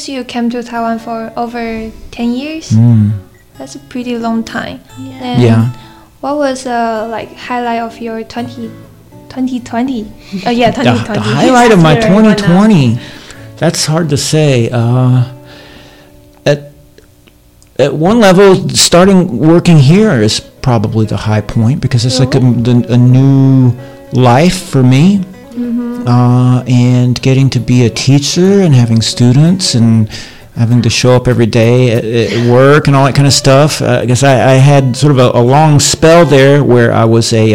So you came to Taiwan for over 10 years? That's a pretty long time. And what was like highlight of your 2020? Oh yeah, 2020. The highlight of my 2020, that's hard to say. At one level, starting working here is probably the high point because it's like a new life for me. And getting to be a teacher and having students and having to show up every day at work and all that kind of stuff. I guess I had sort of a long spell there where I was a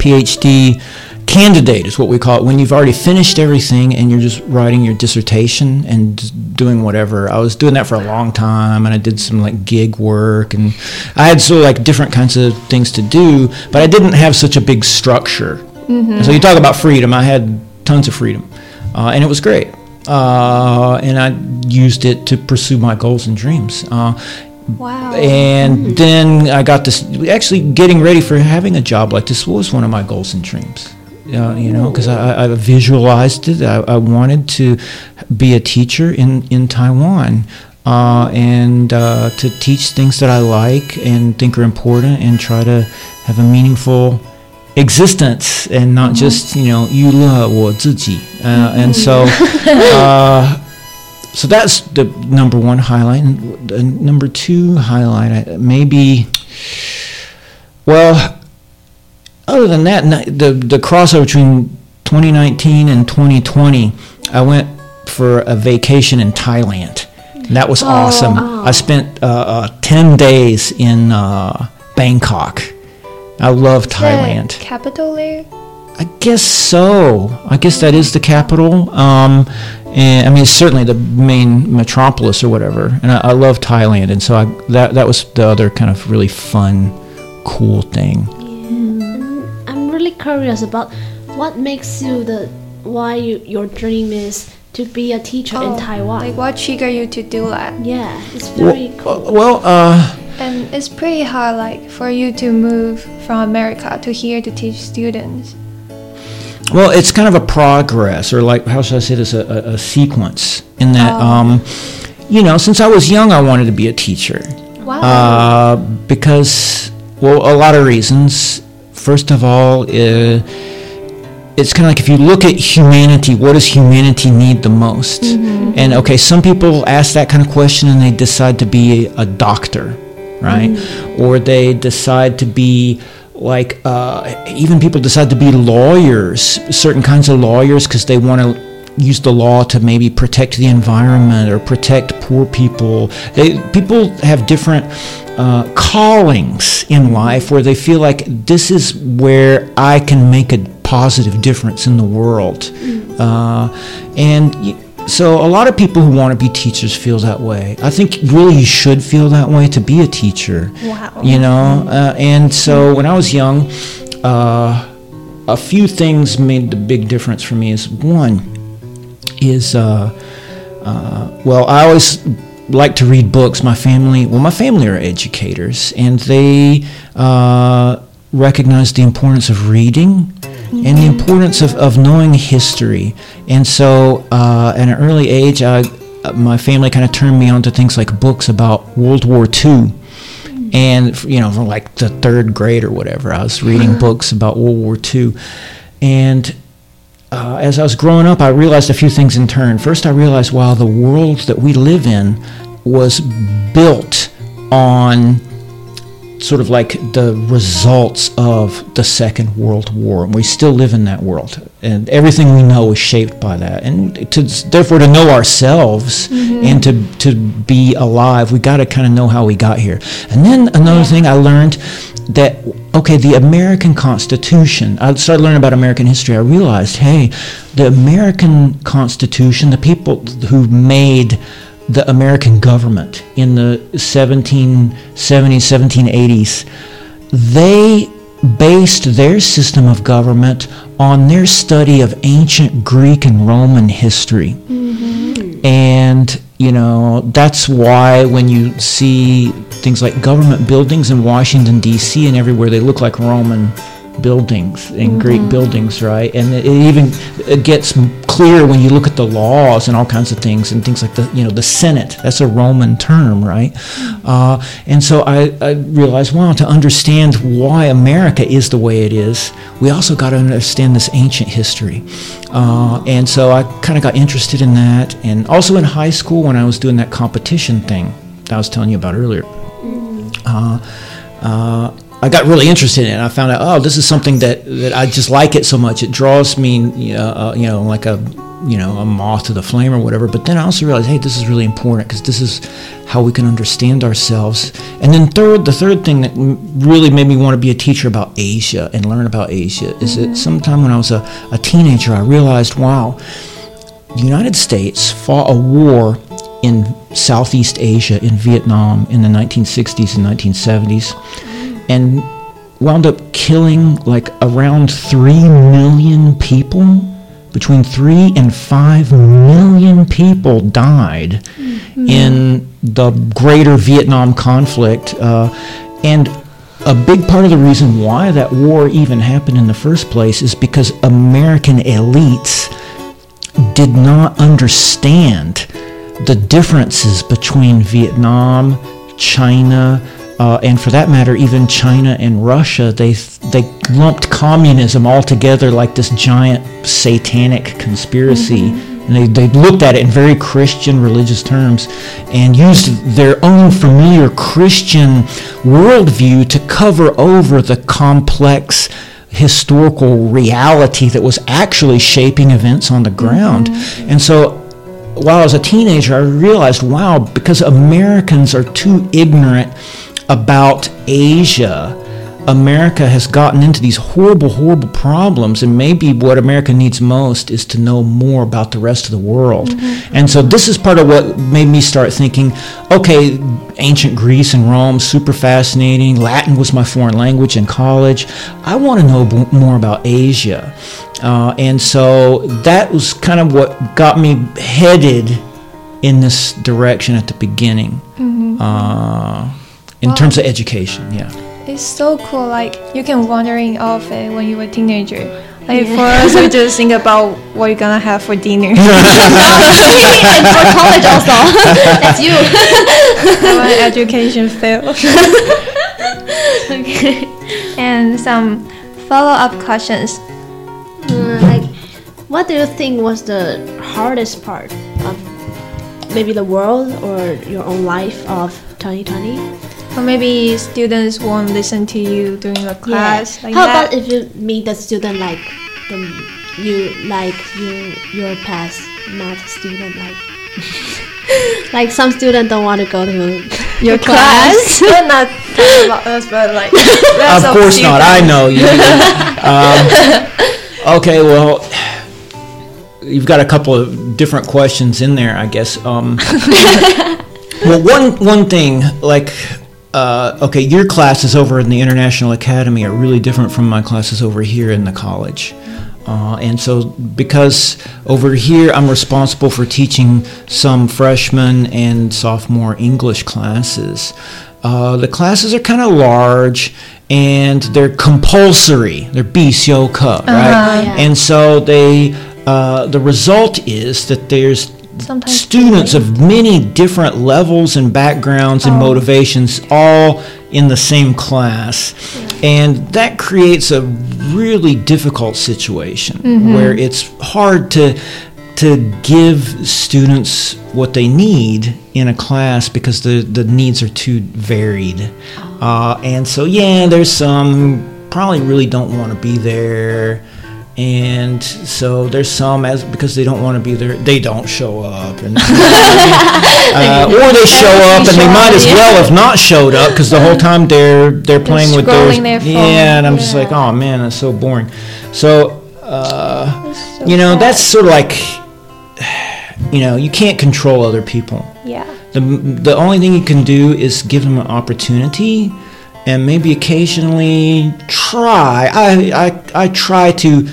PhD candidate is what we call it, when you've already finished everything and you're just writing your dissertation and just doing whatever. I was doing that for a long time, and I did some like gig work, and I had sort of like different kinds of things to do, but I didn't have such a big structure. So you talk about freedom. I had tons of freedom, and it was great. And I used it to pursue my goals and dreams. Wow. And then I got this. Actually, getting ready for having a job like this was one of my goals and dreams. You know, because I visualized it. I wanted to be a teacher in Taiwan. And to teach things that I like and think are important, and try to have a meaningful existence and not just, you know, 娱乐我自己. And so so that's the number one highlight. And the number two highlight, maybe, well, other than that, the crossover between 2019 and 2020, I went for a vacation in Thailand. And that was awesome. I spent 10 days in Bangkok. I love Thailand. The capital there? I guess so. I guess that is the capital. And I mean, it's certainly the main metropolis or whatever. And I love Thailand, and so that was the other kind of really fun, cool thing. Yeah. I'm really curious about what makes you your dream is to be a teacher in Taiwan. Like, what triggered you to do that? Yeah, it's very cool. And it's pretty hard, like, for you to move from America to here to teach students. Well, it's kind of a progress, or like, how should I say this, a sequence. In that, you know, since I was young, I wanted to be a teacher. Wow. Because, well, a lot of reasons. First of all, it's kind of like if you look at humanity, what does humanity need the most? And, okay, some people ask that kind of question and they decide to be a doctor. Right? Or they decide to be like, even people decide to be lawyers, certain kinds of lawyers, because they want to use the law to maybe protect the environment or protect poor people. People have different callings in life where they feel like this is where I can make a positive difference in the world. So a lot of people who want to be teachers feel that way. I think really you should feel that way to be a teacher. Wow. You know? And so when I was young, a few things made the big difference for me. One is, I always like to read books. My family are educators, and they recognize the importance of reading. And the importance of knowing history. And so at an early age, my family kind of turned me on to things like books about World War II. And, you know, from like the third grade or whatever, I was reading books about World War II. And as I was growing up, I realized a few things in turn. First, I realized, wow, the world that we live in was built on sort of like the results of the Second World War, and we still live in that world, and everything we know is shaped by that. And therefore, to know ourselves and to be alive, we got to kind of know how we got here. And then another thing I learned that the American Constitution. I started learning about American history. I realized, hey, the American Constitution, the people who made the American government in the 1770s, 1780s, they based their system of government on their study of ancient Greek and Roman history. And, you know, that's why when you see things like government buildings in Washington, D.C. and everywhere, they look like Roman buildings and great buildings, right? And it even gets clear when you look at the laws and all kinds of things, and things like the Senate. That's a Roman term, right? And so I realized, wow, to understand why America is the way it is, we also got to understand this ancient history. And so I kind of got interested in that. And also in high school when I was doing that competition thing that I was telling you about earlier, I got really interested in it. I found out, oh, this is something that I just like it so much. It draws me, like a moth to the flame or whatever. But then I also realized, hey, this is really important because this is how we can understand ourselves. And then the third thing that really made me want to be a teacher about Asia and learn about Asia is that sometime when I was a teenager, I realized, wow, the United States fought a war in Southeast Asia, in Vietnam, in the 1960s and 1970s. And wound up killing like around 3 million people. Between 3 and 5 million people died in the greater Vietnam conflict. And a big part of the reason why that war even happened in the first place is because American elites did not understand the differences between Vietnam, China, and for that matter, even China and Russia, they lumped communism all together like this giant satanic conspiracy. And they looked at it in very Christian religious terms and used their own familiar Christian worldview to cover over the complex historical reality that was actually shaping events on the ground. And so while I was a teenager, I realized, wow, because Americans are too ignorant about Asia, America has gotten into these horrible, horrible problems, and maybe what America needs most is to know more about the rest of the world. And so this is part of what made me start thinking, okay, ancient Greece and Rome, super fascinating. Latin was my foreign language in college. I want to know more about Asia. And so that was kind of what got me headed in this direction at the beginning. In terms of education, yeah. It's so cool, like, you can wander in office when you were a teenager. Like, for us, we just think about what you're gonna have for dinner. And for college also. That's you. My education failed. Okay. And some follow-up questions. Like, what do you think was the hardest part of maybe the world or your own life of 2020? Or maybe students won't listen to you during the class. Like, how about if you meet a student your past math student, like like some student don't want to go to your class. We're not talking about us, but like of course student. Not. I know you. Okay, well, you've got a couple of different questions in there, I guess. Well, one thing like. Okay, your classes over in the International Academy are really different from my classes over here in the college. And so because over here I'm responsible for teaching some freshman and sophomore English classes, the classes are kind of large and they're compulsory. They're 必修课, right? Yeah. And so the result is that there's sometimes students of many different levels and backgrounds and motivations all in the same class. And that creates a really difficult situation where it's hard to give students what they need in a class because the needs are too varied. And so, yeah, there's some probably really don't want to be there. And so there's some, as because they don't want to be there, they don't show up, and or they show up and they might as well have not showed up because the whole time they're playing with their phone. And I'm just like, oh man, that's so boring. So bad. That's sort of like, you can't control other people. The only thing you can do is give them an opportunity. And maybe occasionally try. I try to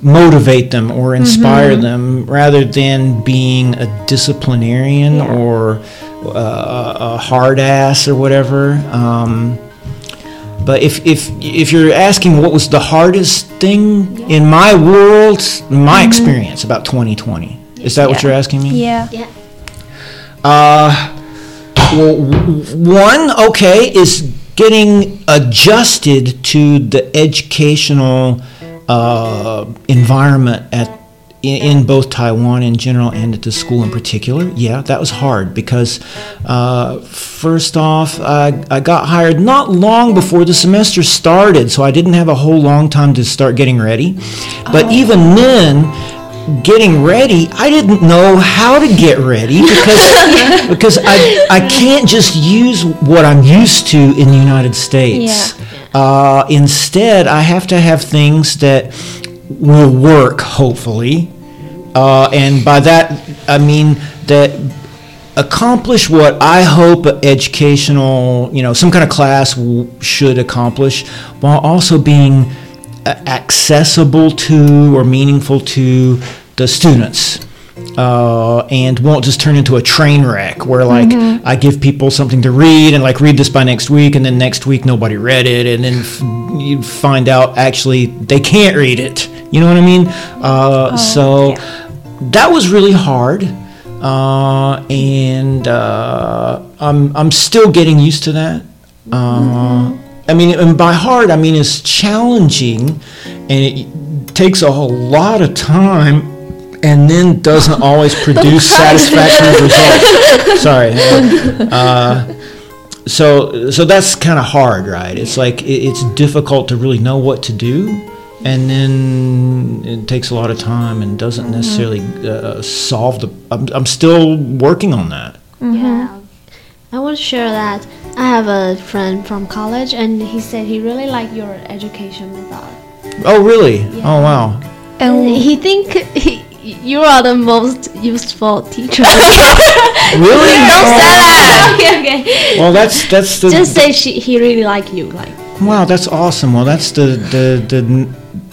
motivate them or inspire them rather than being a disciplinarian or a hard ass or whatever. But if you're asking what was the hardest thing in my world, my experience about 2020, is that what you're asking me? Yeah. Well, one, is getting adjusted to the educational environment in both Taiwan in general and at the school in particular. Yeah, that was hard because first off, I got hired not long before the semester started, so I didn't have a whole long time to start getting ready. But even then, getting ready, I didn't know how to get ready because I can't just use what I'm used to in the United States. Yeah. Instead, I have to have things that will work, hopefully, and by that I mean that accomplish what I hope educational, some kind of class should accomplish, while also being accessible to or meaningful to the students, and won't just turn into a train wreck where I give people something to read and read this by next week, and then next week nobody read it, and then you find out actually they can't read it. You know what I mean? That was really hard, and I'm still getting used to that. I mean, and by hard, I mean it's challenging, and it takes a whole lot of time, and then doesn't always produce satisfactory results. Sorry. So that's kind of hard, right? It's it's difficult to really know what to do. And then it takes a lot of time and doesn't necessarily solve the... I'm still working on that. Mm-hmm. Yeah. I want to share that I have a friend from college, and he said he really liked your education method. Oh, really? Yeah. Oh, wow. And he think you are the most useful teacher. Really? Don't say that. Okay. Well, that's the... Just say he really liked you. Wow, that's awesome. Well, that's the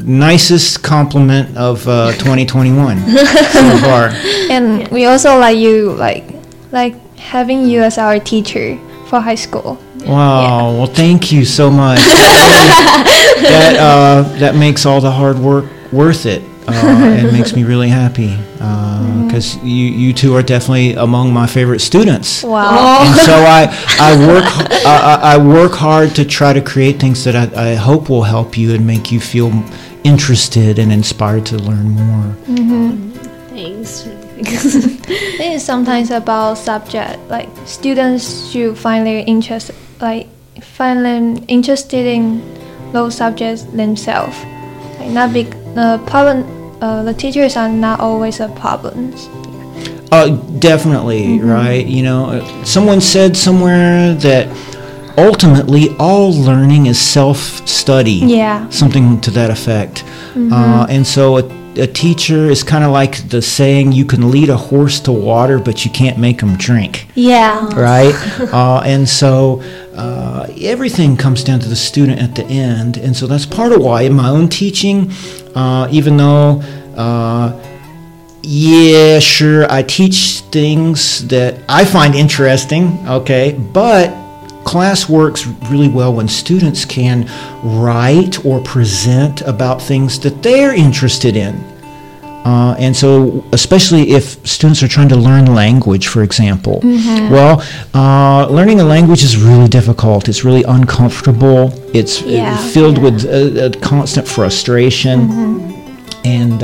nicest compliment of 2021 so far. And we also like you, like having you as our teacher for high school. Wow. Yeah. Well, thank you so much. That makes all the hard work worth it. It makes me really happy because you two are definitely among my favorite students. Wow! And so I work hard to try to create things that I hope will help you and make you feel interested and inspired to learn more. Mm-hmm. Thanks. It is sometimes about subject students should find their interest find them interested in those subjects themselves. Not big. The problem, the teachers are not always a problem. Definitely, right? Someone said somewhere that ultimately all learning is self-study. Yeah. Something to that effect. Mm-hmm. And so a teacher is kind of like the saying, you can lead a horse to water, but you can't make him drink. Yeah. Right? And so... everything comes down to the student at the end, and so that's part of why in my own teaching, even though I teach things that I find interesting, but class works really well when students can write or present about things that they're interested in. And so, especially if students are trying to learn language, for example, learning a language is really difficult. It's really uncomfortable. It's filled with a constant frustration. Mm-hmm. And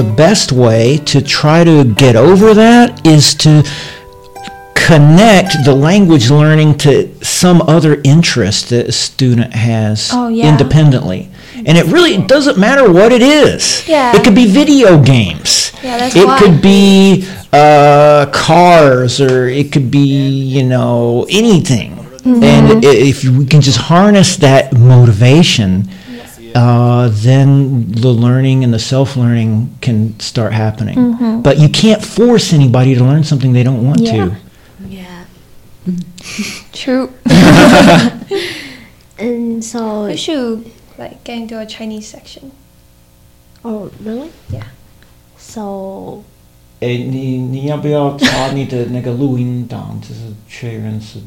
the best way to try to get over that is to connect the language learning to some other interest that a student has independently. And it really doesn't matter what it is. Yeah. It could be video games. Yeah, it could be cars, or it could be, anything. Mm-hmm. And if we can just harness that motivation, then the learning and the self-learning can start happening. Mm-hmm. But you can't force anybody to learn something they don't want to. Yeah. True. And so... You should... get into a Chinese section. Oh, really? Yeah. So... 你要不要查你的那个录音档，就是确认是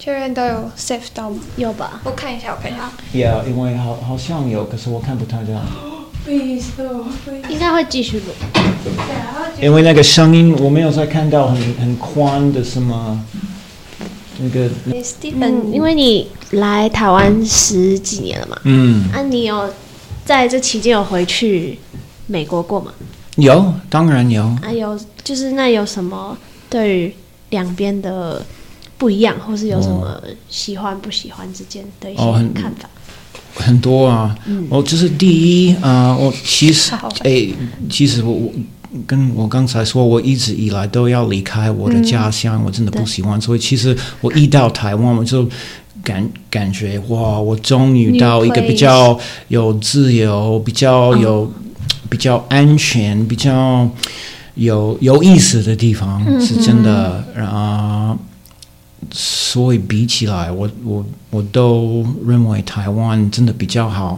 确认都有 save 到吗？有吧？我看一下，我看一下。Yeah， 因为好像有，可是我看不太到。应该会继续录。因为那个声音我没有再看到很宽的什么那个。Stephen， 因为你来台湾10几年了嘛，你有在这期间有回去美国过吗？有，当然有。有，就是那有什么对于两边的不一样，或是有什么喜欢不喜欢之间的一些看法？很多啊，就是第一啊，我其实我跟我刚才说，我一直以来都要离开我的家乡，我真的不喜欢，所以其实我一到台湾，我就感觉哇，我终于到一个比较有自由、比较安全、比较有意思的地方，是真的啊。所以比起来，我都认为台湾真的比较好，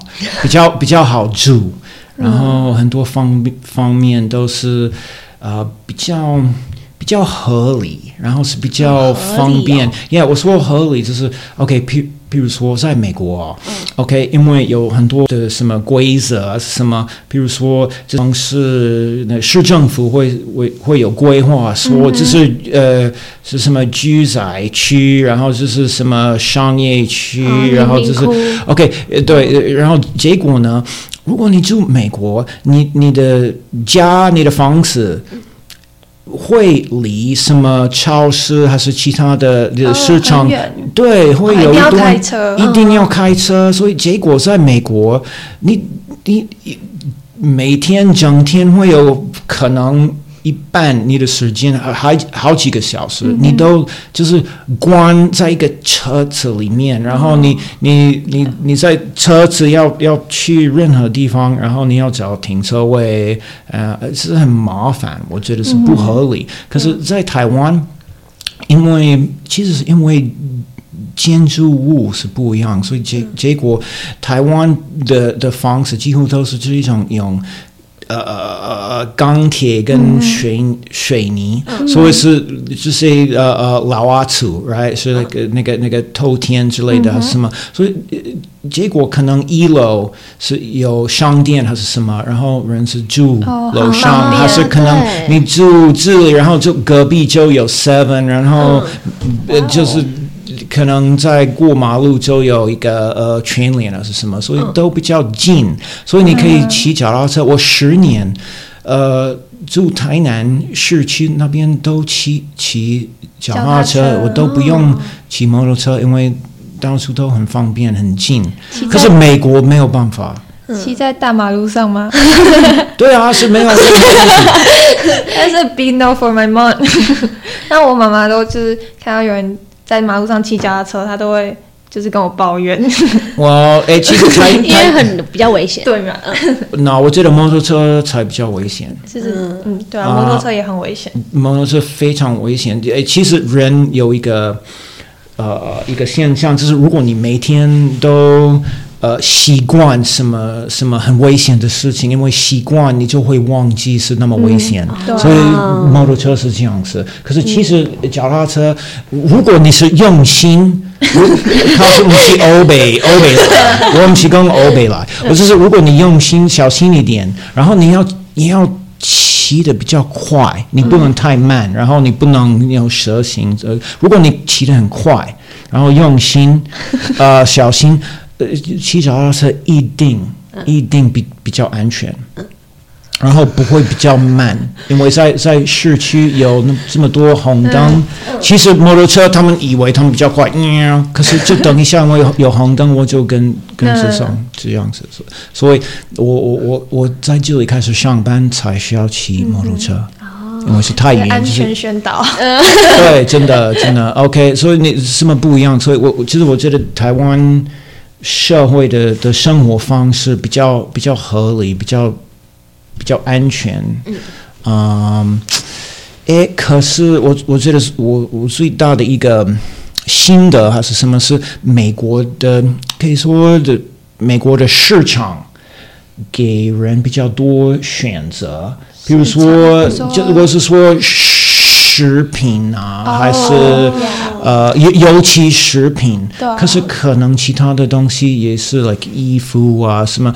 比较好住，然后很多方面都是比较合理，然后是比较方便。Yeah， 我说合理就是 OK， 譬如说在美国 ，OK， 因为有很多的什么规则，什么，譬如说这种是市政府会有规划，说这是是什么住宅区，然后这是什么商业区，然后这是 OK， 对，然后结果呢，如果你住美国，你的家、你的房子会离什么超市还是其他的市场，对，会有一段一定要开车、所以结果在美国你每天整天会有可能一半你的时间还好几个小时，你都就是关在一个车子里面，然后你在车子要去任何地方，然后你要找停车位，是很麻烦，我觉得是不合理。可是在台湾，因为建筑物是不一样，所以结果台湾的方式几乎都是这种用钢铁跟水泥，所以是这些老阿土 ，right， 是那个透天之类的什么，所以结果可能一楼是有商店还是什么，然后人是住楼上，还是可能你住这里，然后就隔壁就有 Seven， 然后就是可能在过马路就有一个全联还是什么，所以都比较近，所以你可以骑脚踏车。我10年，住台南市区那边都骑脚踏车，我都不用骑摩托车，因为到处都很方便很近。可是美国没有办法。骑在大马路上吗？对啊，是没有。That's a big no for my mom 。那我妈妈都就是看到有人在马路上骑脚踏车，他都会就是跟我抱怨。我其实因为比较危险，对嘛？那我觉得摩托车才比较危险。是，对啊，摩托车也很危险。摩托车非常危险。其实人有一个现象，就是如果你每天都习惯什么很危险的事情，因为习惯你就会忘记是那么危险，所以摩托车是这样子。可是其实脚踏车，如果你是用心，我们去欧北来，我们去跟欧北来，我就是如果你用心小心一点，然后你要骑得比较快，你不能太慢，然后你不能有蛇行。如果你骑得很快，然后用心，小心。骑脚踏车一定比较安全，然后不会比较慢，因为在市区有这么多红灯。其实摩托车他们以为他们比较快，可是就等一下，因为有红灯，我就跟着上这样子。所以我在这里开始上班才需要骑摩托车。因为是太远，安全宣导。对，真的 OK。所以你什么不一样？所以我觉得台湾社会的生活方式比较合理，比较安全。可是我觉得我最大的一个心得还是什么，是美国的，可以说的美国的市场给人比较多选择。比如说，如果是说食品啊， oh, 还是、yeah. 尤其食品，可是可能其他的东西也是 like 衣服啊什么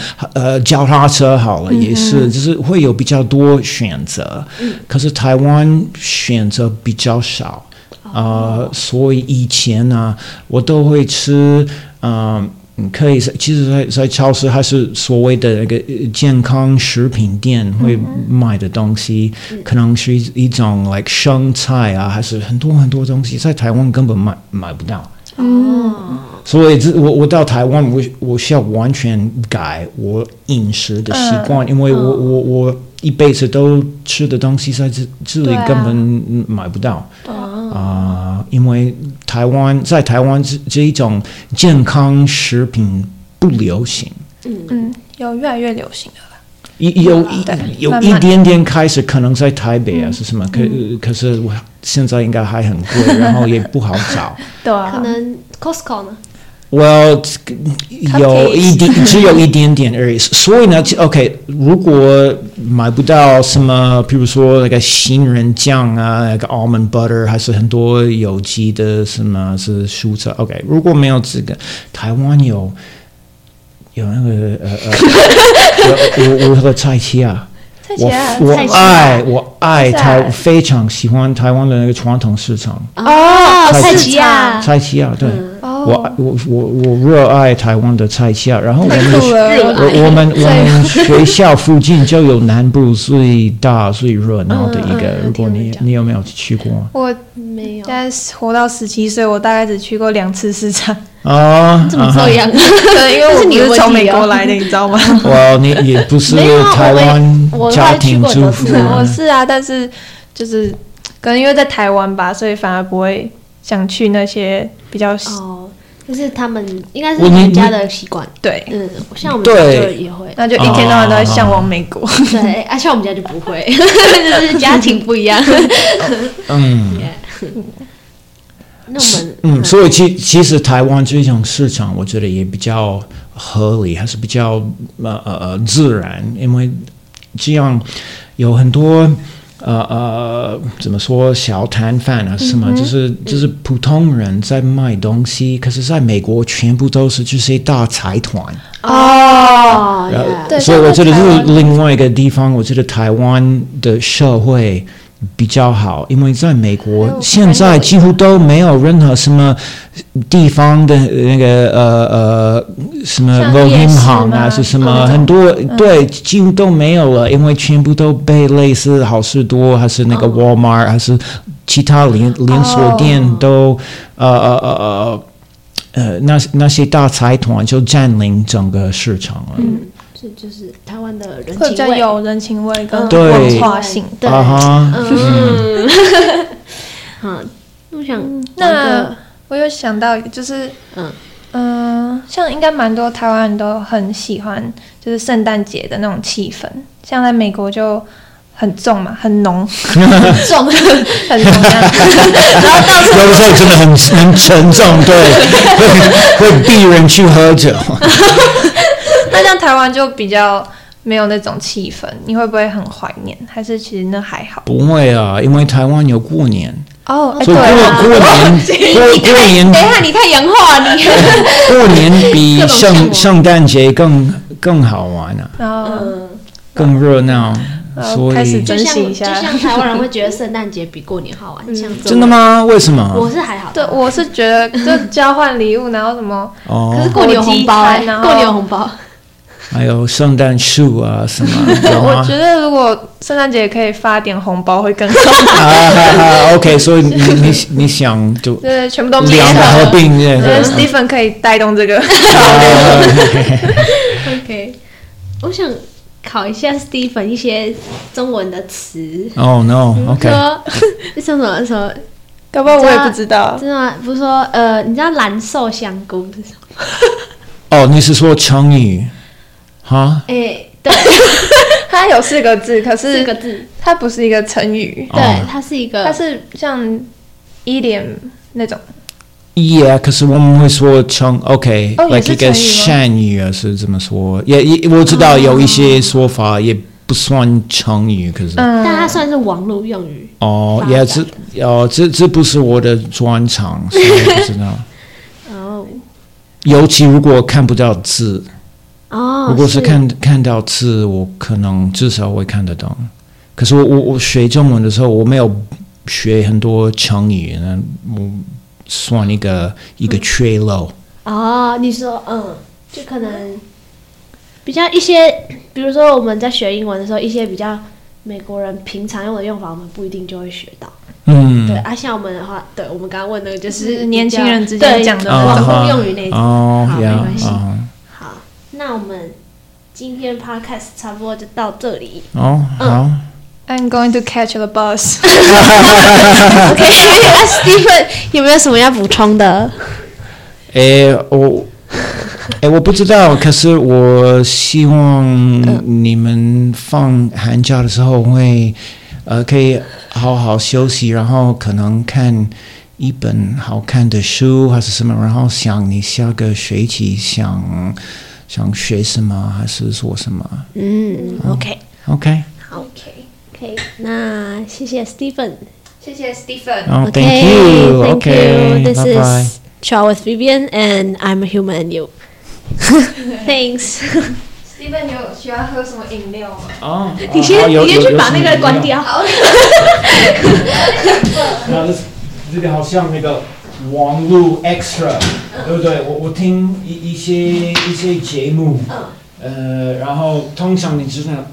脚踏车好了、mm-hmm. 也是就是会有比较多选择、mm-hmm. 可是台湾选择比较少所以以前啊我都会吃可以其实 在超市还是所谓的那个健康食品店会卖的东西、嗯、可能是一种 like 生菜啊还是很多很多东西在台湾根本 买不到、嗯、所以 我到台湾 我需要完全改我饮食的习惯、因为我一辈子都吃的东西在这里根本买不到因为在台湾这一种健康食品不流行嗯，有越来越流行了有一点点开始可能在台北啊是什么、嗯、可是我现在应该还很贵然后也不好找对啊可能 Costco 呢Well, 只有一点点而已所以呢 OK 如果买不到什么比如说那个杏仁酱啊那个 almond butter 还是很多有机的什么是蔬菜 OK 如果没有这个台湾有那个有那个菜系啊我爱台非常喜欢台湾的那个传统市场哦菜市啊对、嗯哦、我热爱台湾的菜市啊然后我们学校附近就有南部最大最热闹的一个、嗯、如果你有没有去过我没有但是活到17岁我大概只去过2次市场怎么这样因为我不是从美国来的你知道吗哇你也不是台湾家庭主妇我是啊但是就是可能因为在台湾吧所以反而不会想去那些比较就是他们应该是他们家的习惯对嗯，像我们家就也会那就一天到晚都在向往美国对啊像我们家就不会就是家庭不一样嗯、yeah.那我们所以其实台湾这种市场我觉得也比较合理还是比较自然因为这样有很多怎么说小摊贩啊什么、嗯、就是普通人在卖东西可是在美国全部都是这些大财团哦对所以我觉得是另外一个地方我觉得台湾的社会比较好因为在美国现在几乎都没有任何什么地方的那个什么银行啊是什么很多对几乎都没有了因为全部都被类似好事多还是那个 Walmart 还是其他连锁店都那些大财团就占领整个市场了就是台湾的人情味，比较有人情味跟文化性。对，我想那我有想到一个，就是像应该蛮多台湾人都很喜欢，就是圣诞节的那种气氛，像在美国就很重嘛，很浓，很重，很浓这样然后到有的时候真的很沉重，对，会逼人去喝酒。那像台湾就比较没有那种气氛，你会不会很怀念？还是其实那还好？不会啊，因为台湾有过年哦，所以过年，等一下你太洋化了，过年比圣诞节更好玩啊，更热闹。所以开始珍惜一下就像台湾人会觉得圣诞节比过年好玩、真的吗？为什么？我是还好，对，我是觉得就交换礼物然后什么可是过年有红包过年有红包还有圣诞树啊什么我觉得如果圣诞节可以发点红包会更好OK 所以你想就对全部都两个合并对 Stephen 可以带动这个OK 我想考一下 Stephen 一些中文的词 Oh no OK 说什么搞不好我也不知道真的吗？不是说你知道蓝瘦香菇是什么你是说成语哈对它有4个字可是4个字它不是一个成语对它是像一脸那种Yeah, 可是我们会说成 OK, like 一个善语是怎么说？也我知道有一些说法也不算成语，可是，但它算是网络用语哦，也是哦，这不是我的专长，所以我不知道。哦，尤其如果看不到字，哦，如果是看到字，我可能至少会看得懂。可是我学中文的时候，我没有学很多成语，我算一个缺漏。哦，你说就可能。比较一些，比如说我们在学英文的时候，一些比较美国人平常用的用法，我们不一定就会学到。嗯，对啊，像我们的话，对我们刚刚问的就是年轻人之间讲的网络用语那种。哦，好，没关系。好，那我们今天 podcast 差不多就到这里。哦，好。I'm going to catch the bus. OK， 那 Stephen 有没有什么要补充的？我不知道，可是我希望你们放寒假的时候会，可以好好休息，然后可能看一本好看的书还是什么，然后想你下个学期想学什么还是做什么。嗯 ，OK， 好 ，OK， 那谢谢 Stephen， 谢谢 Stephen。Oh, thank you. Okay, this is Chow with Vivian, and I'm a human and you. Thanks. Stephen, 有需要喝什么饮料吗？哦，你先去把那个关掉。那这个好像那个网络 extra， 对不对？我听一些节目，然后通常你只能。